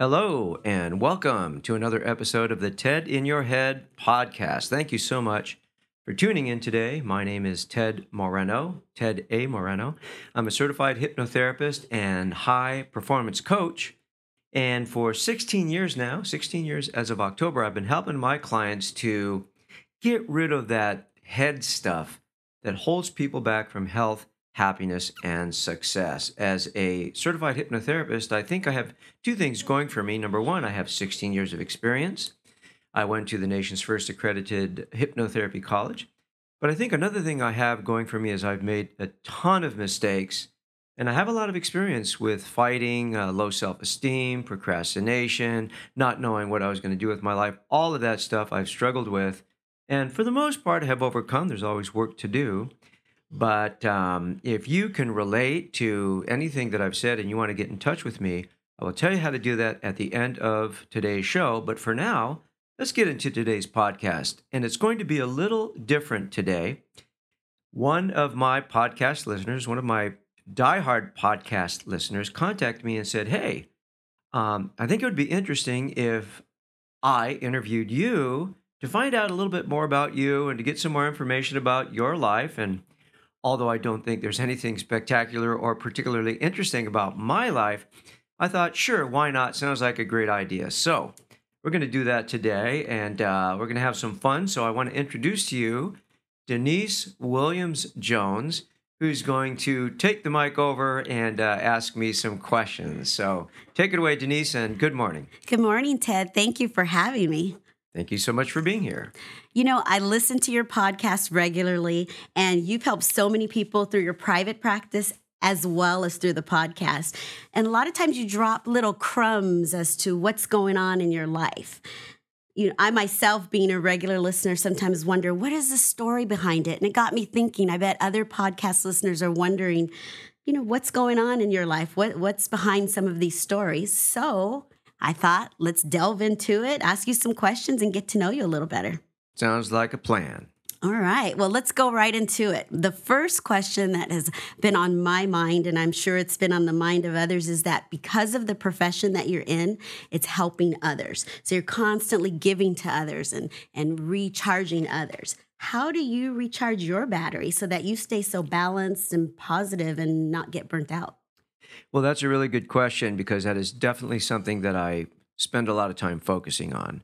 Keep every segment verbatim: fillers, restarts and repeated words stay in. Hello and welcome to another episode of the TED in Your Head podcast. Thank you so much for tuning in today. My name is Ted Moreno, Ted A. Moreno. I'm a certified hypnotherapist and high-performance coach. And for sixteen years now, sixteen years as of October, I've been helping my clients to get rid of that head stuff that holds people back from health, happiness, and success. As a certified hypnotherapist, I think I have two things going for me. Number one, I have sixteen years of experience. I went to the nation's first accredited hypnotherapy college. But I think another thing I have going for me is I've made a ton of mistakes, and I have a lot of experience with fighting, uh, low self-esteem, procrastination, not knowing what I was going to do with my life. All of that stuff I've struggled with, and for the most part, have overcome. There's always work to do. But um, if you can relate to anything that I've said and you want to get in touch with me, I will tell you how to do that at the end of today's show. But for now, let's get into today's podcast. And it's going to be a little different today. One of my podcast listeners, one of my diehard podcast listeners, contacted me and said, hey, um, I think it would be interesting if I interviewed you to find out a little bit more about you and to get some more information about your life. And although I don't think there's anything spectacular or particularly interesting about my life, I thought, sure, why not? Sounds like a great idea. So we're going to do that today, and uh, we're going to have some fun. So I want to introduce to you Denise Williams-Jones, who's going to take the mic over and uh, ask me some questions. So take it away, Denise, and good morning. Good morning, Ted. Thank you for having me. Thank you so much for being here. You know, I listen to your podcast regularly, and you've helped so many people through your private practice as well as through the podcast. And a lot of times you drop little crumbs as to what's going on in your life. You know, I myself, being a regular listener, sometimes wonder, what is the story behind it? And it got me thinking, I bet other podcast listeners are wondering, you know, what's going on in your life? What what's behind some of these stories? So I thought, let's delve into it, ask you some questions, and get to know you a little better. Sounds like a plan. All right. Well, let's go right into it. The first question that has been on my mind, and I'm sure it's been on the mind of others, is that because of the profession that you're in, it's helping others. So you're constantly giving to others and, and recharging others. How do you recharge your battery so that you stay so balanced and positive and not get burnt out? Well, that's a really good question, because that is definitely something that I spend a lot of time focusing on.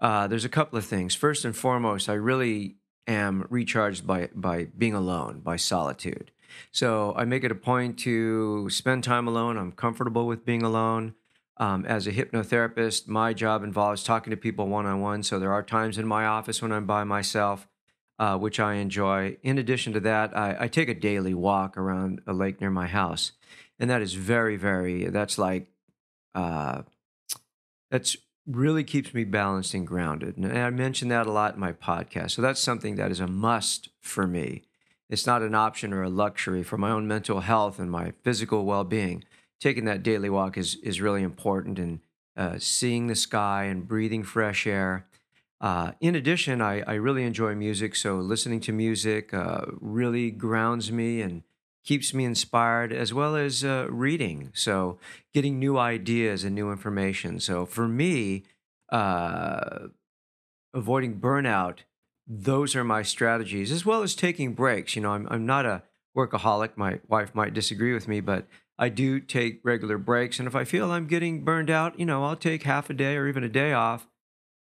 Uh, there's a couple of things. First and foremost, I really am recharged by by being alone, by solitude. So I make it a point to spend time alone. I'm comfortable with being alone. Um, as a hypnotherapist, my job involves talking to people one-on-one. So there are times in my office when I'm by myself, uh, which I enjoy. In addition to that, I, I take a daily walk around a lake near my house. And that is very, very, that's like, uh, that's really keeps me balanced and grounded. And I mention that a lot in my podcast. So that's something that is a must for me. It's not an option or a luxury for my own mental health and my physical well-being. Taking that daily walk is, is really important, and uh, seeing the sky and breathing fresh air. Uh, in addition, I, I really enjoy music. So listening to music uh, really grounds me and keeps me inspired, as well as uh, reading. So getting new ideas and new information. So for me, uh, avoiding burnout, those are my strategies, as well as taking breaks. You know, I'm, I'm not a workaholic. My wife might disagree with me, but I do take regular breaks. And if I feel I'm getting burned out, you know, I'll take half a day or even a day off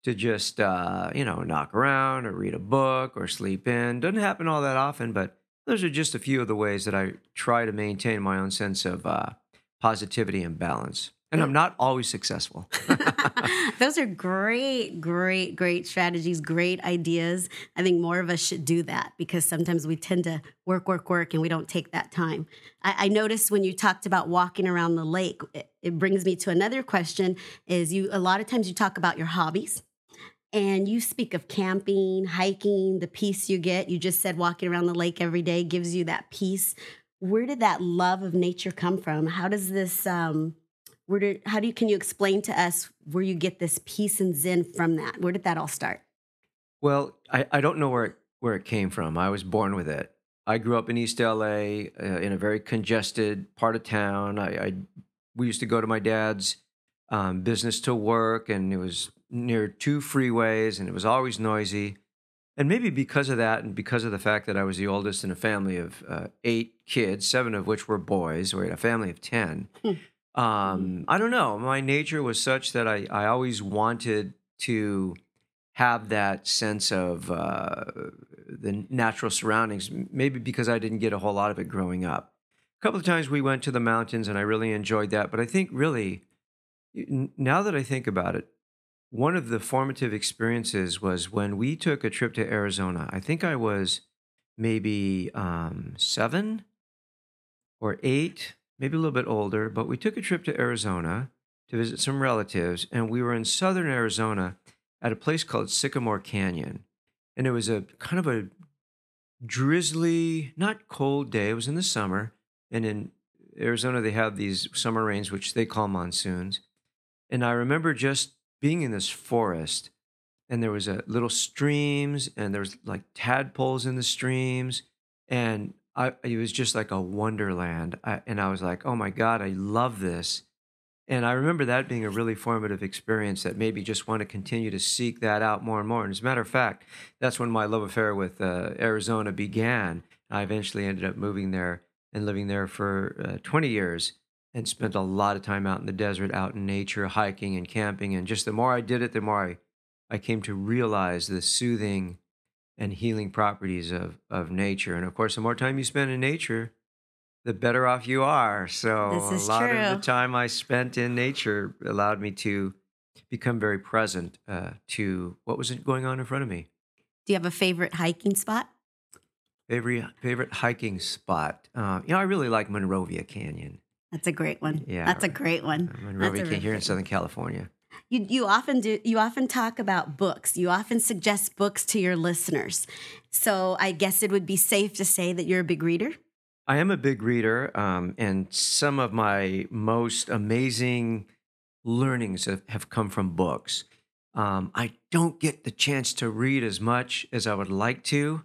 to just, uh, you know, knock around or read a book or sleep in. Doesn't happen all that often, but those are just a few of the ways that I try to maintain my own sense of uh, positivity and balance. And I'm not always successful. Those are great, great, great strategies, great ideas. I think more of us should do that because sometimes we tend to work, work, work, and we don't take that time. I, I noticed when you talked about walking around the lake, it, it brings me to another question is you, a lot of times you talk about your hobbies. And you speak of camping, hiking, the peace you get. You just said walking around the lake every day gives you that peace. Where did that love of nature come from? How does this, um, where did, how do you, can you explain to us where you get this peace and zen from that? Where did that all start? Well, I, I don't know where it, where it came from. I was born with it. I grew up in East L A uh, in a very congested part of town. I, I we used to go to my dad's um, business to work, and it was near two freeways, and it was always noisy. And maybe because of that and because of the fact that I was the oldest in a family of uh, eight kids, seven of which were boys, we had a family of ten. um, I don't know. My nature was such that I, I always wanted to have that sense of uh, the natural surroundings, maybe because I didn't get a whole lot of it growing up. A couple of times we went to the mountains, and I really enjoyed that. But I think really, now that I think about it, one of the formative experiences was when we took a trip to Arizona. I think I was maybe um, seven or eight, maybe a little bit older, but we took a trip to Arizona to visit some relatives, and we were in southern Arizona at a place called Sycamore Canyon. And it was a kind of a drizzly, not cold day. It was in the summer, and in Arizona they have these summer rains, which they call monsoons. And I remember just being in this forest, and there was a little streams, and there was like tadpoles in the streams, and I, it was just like a wonderland. I, and I was like, oh my God, I love this. And I remember that being a really formative experience that made me just want to continue to seek that out more and more. And as a matter of fact, that's when my love affair with uh, Arizona began. I eventually ended up moving there and living there for uh, twenty years. And spent a lot of time out in the desert, out in nature, hiking and camping. And just the more I did it, the more I, I came to realize the soothing and healing properties of, of nature. And of course, the more time you spend in nature, the better off you are. So a lot true. of the time I spent in nature allowed me to become very present uh, to what was going on in front of me. Do you have a favorite hiking spot? Favorite, favorite hiking spot? Uh, you know, I really like Monrovia Canyon. That's a great one. Yeah, that's a great one. Monrovia Canyon here in Southern California. You you often do. You often talk about books. You often suggest books to your listeners. So I guess it would be safe to say that you're a big reader. I am a big reader, um, and some of my most amazing learnings have, have come from books. Um, I don't get the chance to read as much as I would like to.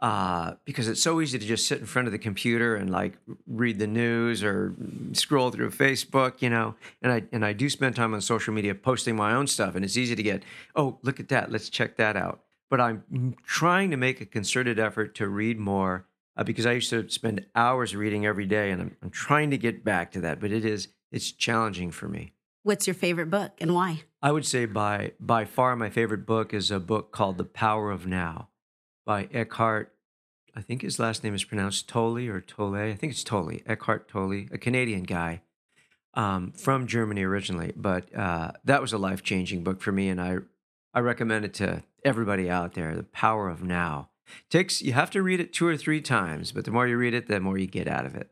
Uh, because it's so easy to just sit in front of the computer and like read the news or scroll through Facebook, you know, and I, and I do spend time on social media posting my own stuff, and it's easy to get, oh, look at that. Let's check that out. But I'm trying to make a concerted effort to read more uh, because I used to spend hours reading every day, and I'm, I'm trying to get back to that, but it is, it's challenging for me. What's your favorite book and why? I would say by, by far my favorite book is a book called The Power of Now by Eckhart, I think his last name is pronounced Tolle or Tolle. I think it's Tolle, Eckhart Tolle, a Canadian guy um, from Germany originally. But uh, that was a life-changing book for me, and I I recommend it to everybody out there, The Power of Now. Takes you have to read it two or three times, but the more you read it, the more you get out of it.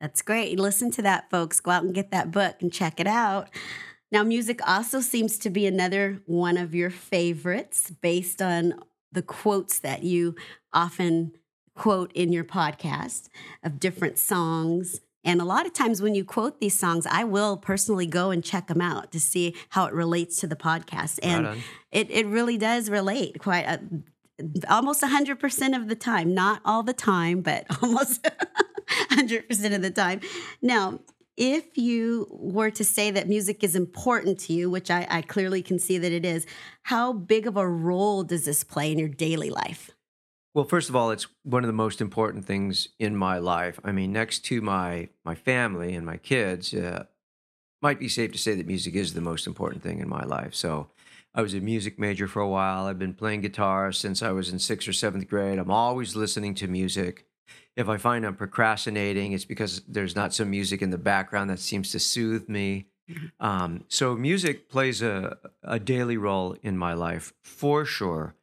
That's great. Listen to that, folks. Go out and get that book and check it out. Now, music also seems to be another one of your favorites based on the quotes that you often quote in your podcast of different songs. And a lot of times when you quote these songs, I will personally go and check them out to see how it relates to the podcast. And right it, it really does relate quite a, almost one hundred percent of the time, not all the time, but almost one hundred percent of the time. Now, if you were to say that music is important to you, which I, I clearly can see that it is, how big of a role does this play in your daily life? Well, first of all, it's one of the most important things in my life. I mean, next to my my family and my kids, uh, might be safe to say that music is the most important thing in my life. So I was a music major for a while. I've been playing guitar since I was in sixth or seventh grade. I'm always listening to music. If I find I'm procrastinating, it's because there's not some music in the background that seems to soothe me. Um, so music plays a, a daily role in my life for sure.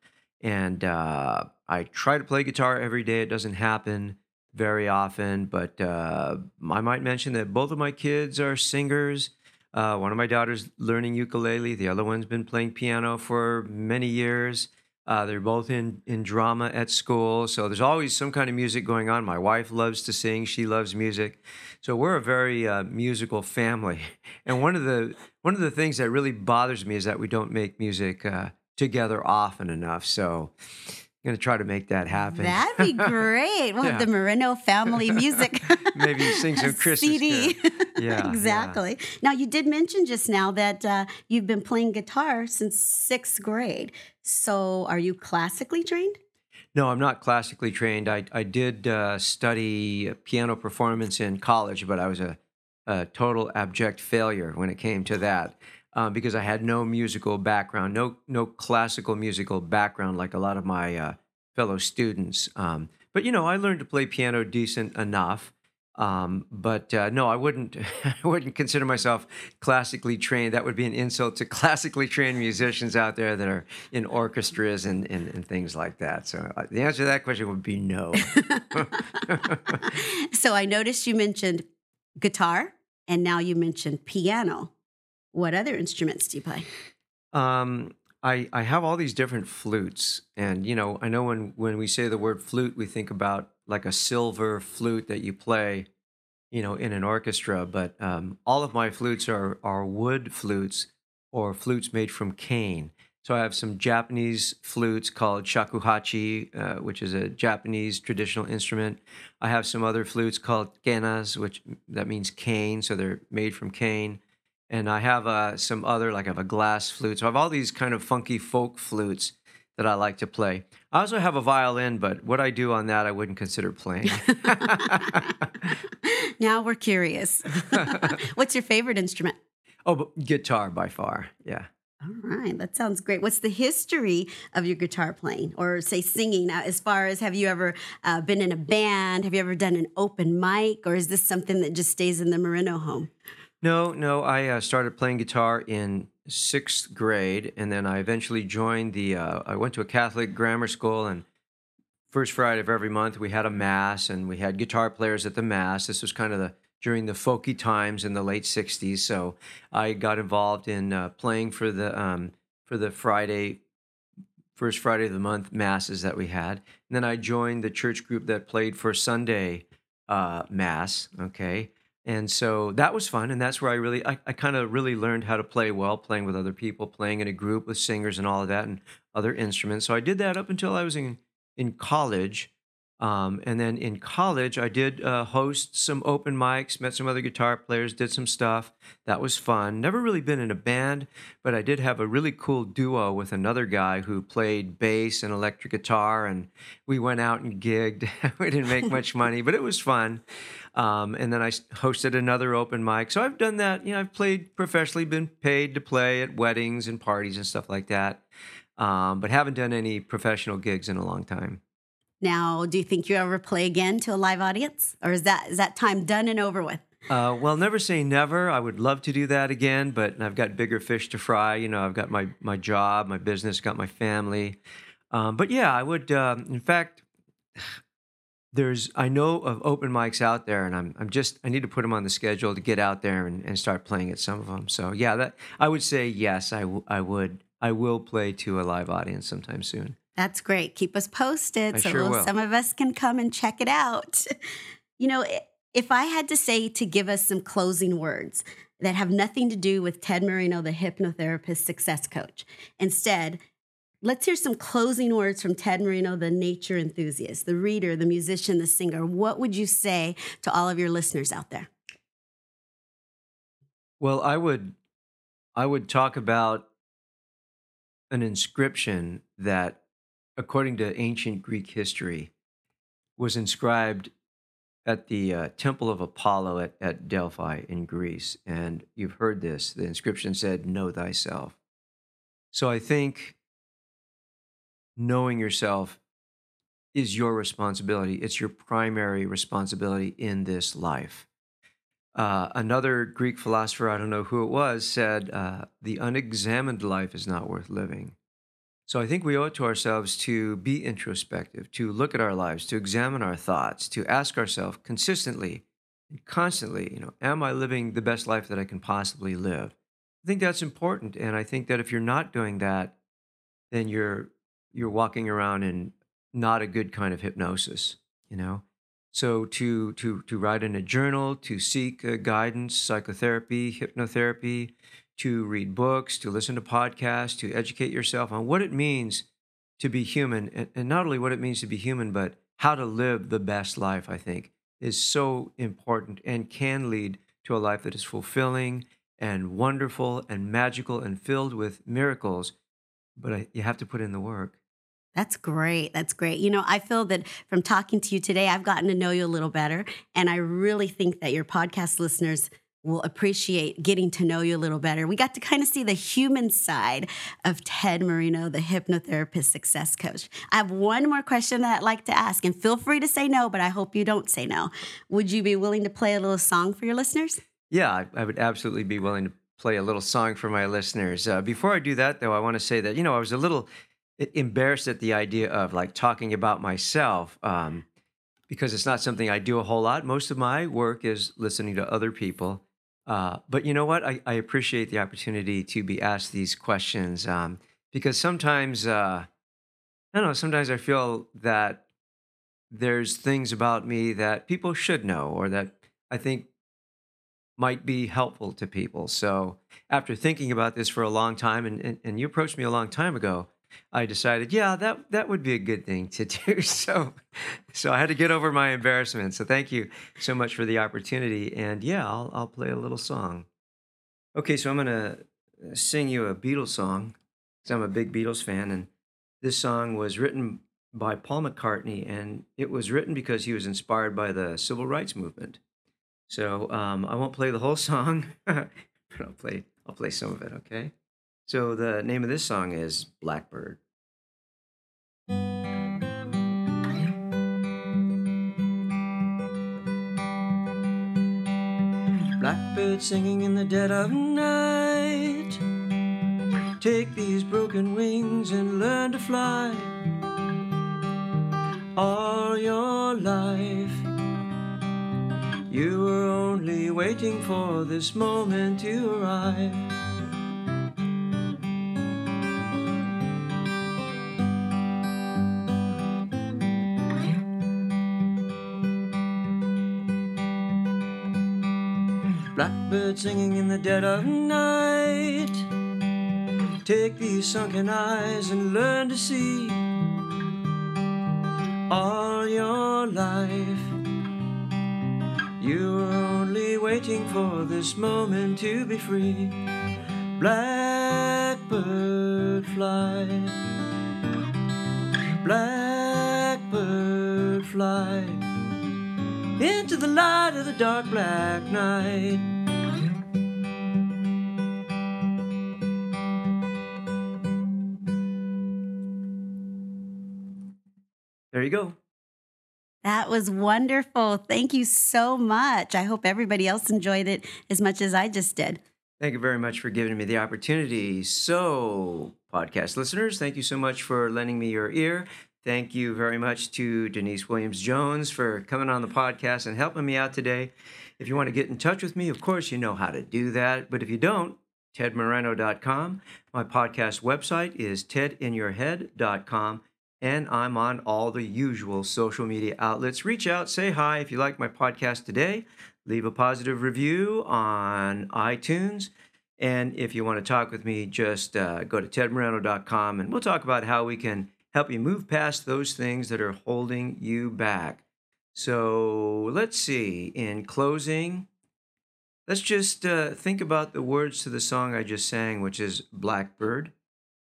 And uh, I try to play guitar every day. It doesn't happen very often, but uh, I might mention that both of my kids are singers. Uh, one of my daughters learning ukulele. The other one's been playing piano for many years. Uh, they're both in, in drama at school. So there's always some kind of music going on. My wife loves to sing. She loves music. So we're a very uh, musical family. And one of the one of the things that really bothers me is that we don't make music uh, together often enough. So I'm going to try to make that happen. That'd be great. We'll yeah. have the Moreno family music. Maybe sing some Christmas C D. Yeah, exactly. Yeah. Now, you did mention just now that uh, you've been playing guitar since sixth grade. So are you classically trained? No, I'm not classically trained. I, I did uh, study piano performance in college, but I was a, a total abject failure when it came to that uh, because I had no musical background, no no classical musical background like a lot of my uh, fellow students. Um, but, you know, I learned to play piano decent enough. Um, but uh, no, I wouldn't. I wouldn't consider myself classically trained. That would be an insult to classically trained musicians out there that are in orchestras and and, and things like that. So uh, the answer to that question would be no. So I noticed you mentioned guitar, and now you mentioned piano. What other instruments do you play? Um, I I have all these different flutes, and you know, I know when when we say the word flute, we think about like a silver flute that you play, you know, in an orchestra. But um, all of my flutes are are wood flutes or flutes made from cane. So I have some Japanese flutes called shakuhachi, uh, which is a Japanese traditional instrument. I have some other flutes called kenas, which that means cane. So they're made from cane. And I have uh, some other, like I have a glass flute. So I have all these kind of funky folk flutes that I like to play. I also have a violin, but what I do on that, I wouldn't consider playing. Now we're curious. What's your favorite instrument? Oh, but guitar by far, yeah. All right, that sounds great. What's the history of your guitar playing or, say, singing? Now, as far as have you ever uh, been in a band? Have you ever done an open mic? Or is this something that just stays in the Moreno home? No, no, I uh, started playing guitar in sixth grade, and then I eventually joined the, uh, I went to a Catholic grammar school, and first Friday of every month we had a mass, and we had guitar players at the mass. This was kind of the during the folky times in the late sixties, so I got involved in uh, playing for the um, for the Friday, first Friday of the month masses that we had, and then I joined the church group that played for Sunday uh, mass, okay? And so that was fun, and that's where I really, I, I kind of really learned how to play well, playing with other people, playing in a group with singers and all of that, and other instruments. So I did that up until I was in in college, um, and then in college I did uh, host some open mics, met some other guitar players, did some stuff. That was fun. Never really been in a band, but I did have a really cool duo with another guy who played bass and electric guitar, and we went out and gigged. We didn't make much money, but it was fun. Um, and then I hosted another open mic. So I've done that. You know, I've played professionally, been paid to play at weddings and parties and stuff like that, um, but haven't done any professional gigs in a long time. Now, do you think you ever play again to a live audience? Or is that is that time done and over with? Uh, well, never say never. I would love to do that again, but I've got bigger fish to fry. You know, I've got my, my job, my business, got my family. Um, but yeah, I would, uh, in fact... There's, I know of open mics out there, and I'm, I'm just, I need to put them on the schedule to get out there and, and start playing at some of them. So yeah, that I would say yes, I, w- I would, I will play to a live audience sometime soon. That's great. Keep us posted, I so sure will. Some of us can come and check it out. You know, if I had to say to give us some closing words that have nothing to do with Ted Moreno, the hypnotherapist success coach, instead. Let's hear some closing words from Ted Moreno, the nature enthusiast, the reader, the musician, the singer. What would you say to all of your listeners out there? Well, I would, I would talk about an inscription that, according to ancient Greek history, was inscribed at the uh, Temple of Apollo at, at Delphi in Greece. And you've heard this. The inscription said, "Know thyself." So I think... knowing yourself is your responsibility. It's your primary responsibility in this life. Uh, another Greek philosopher, I don't know who it was, said, uh, the unexamined life is not worth living. So I think we owe it to ourselves to be introspective, to look at our lives, to examine our thoughts, to ask ourselves consistently and constantly, you know, am I living the best life that I can possibly live? I think that's important. And I think that if you're not doing that, then you're you're walking around in not a good kind of hypnosis, you know? So to to to write in a journal, to seek uh, guidance, psychotherapy, hypnotherapy, to read books, to listen to podcasts, to educate yourself on what it means to be human, and, and not only what it means to be human, but how to live the best life, I think, is so important and can lead to a life that is fulfilling and wonderful and magical and filled with miracles. But I, you have to put in the work. That's great. That's great. You know, I feel that from talking to you today, I've gotten to know you a little better. And I really think that your podcast listeners will appreciate getting to know you a little better. We got to kind of see the human side of Ted Moreno, the hypnotherapist success coach. I have one more question that I'd like to ask, and feel free to say no, but I hope you don't say no. Would you be willing to play a little song for your listeners? Yeah, I, I would absolutely be willing to play a little song for my listeners. Uh, before I do that, though, I want to say that, you know, I was a little embarrassed at the idea of like talking about myself um, because it's not something I do a whole lot. Most of my work is listening to other people. Uh, but you know what? I, I appreciate the opportunity to be asked these questions um, because sometimes, uh, I don't know, sometimes I feel that there's things about me that people should know or that I think might be helpful to people. So after thinking about this for a long time, and, and, and you approached me a long time ago, I decided, yeah, that that would be a good thing to do. So so I had to get over my embarrassment. So thank you so much for the opportunity. And yeah, I'll, I'll play a little song. Okay, so I'm going to sing you a Beatles song because I'm a big Beatles fan. And this song was written by Paul McCartney. And it was written because he was inspired by the civil rights movement. So um, I won't play the whole song, but I'll play, I'll play some of it, okay? So the name of this song is Blackbird. Blackbird singing in the dead of night. Take these broken wings and learn to fly. All your life, you were only waiting for this moment to arrive. Blackbird singing in the dead of night. Take these sunken eyes and learn to see. All your life, you were only waiting for this moment to be free. Blackbird fly, blackbird fly, into the light of the dark black night. There you go. That was wonderful. Thank you so much. I hope everybody else enjoyed it as much as I just did. Thank you very much for giving me the opportunity. So, podcast listeners, thank you so much for lending me your ear. Thank you very much to Denise Williams-Jones for coming on the podcast and helping me out today. If you want to get in touch with me, of course, you know how to do that. But if you don't, ted moreno dot com. My podcast website is ted in your head dot com. And I'm on all the usual social media outlets. Reach out, say hi if you like my podcast today. Leave a positive review on iTunes. And if you want to talk with me, just uh, go to ted moreno dot com and we'll talk about how we can help you move past those things that are holding you back. So let's see. In closing, let's just uh, think about the words to the song I just sang, which is Blackbird.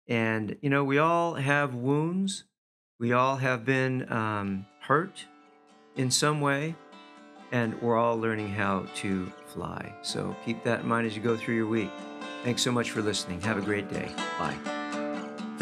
And, you know, we all have wounds. We all have been um, hurt in some way. And we're all learning how to fly. So keep that in mind as you go through your week. Thanks so much for listening. Have a great day. Bye.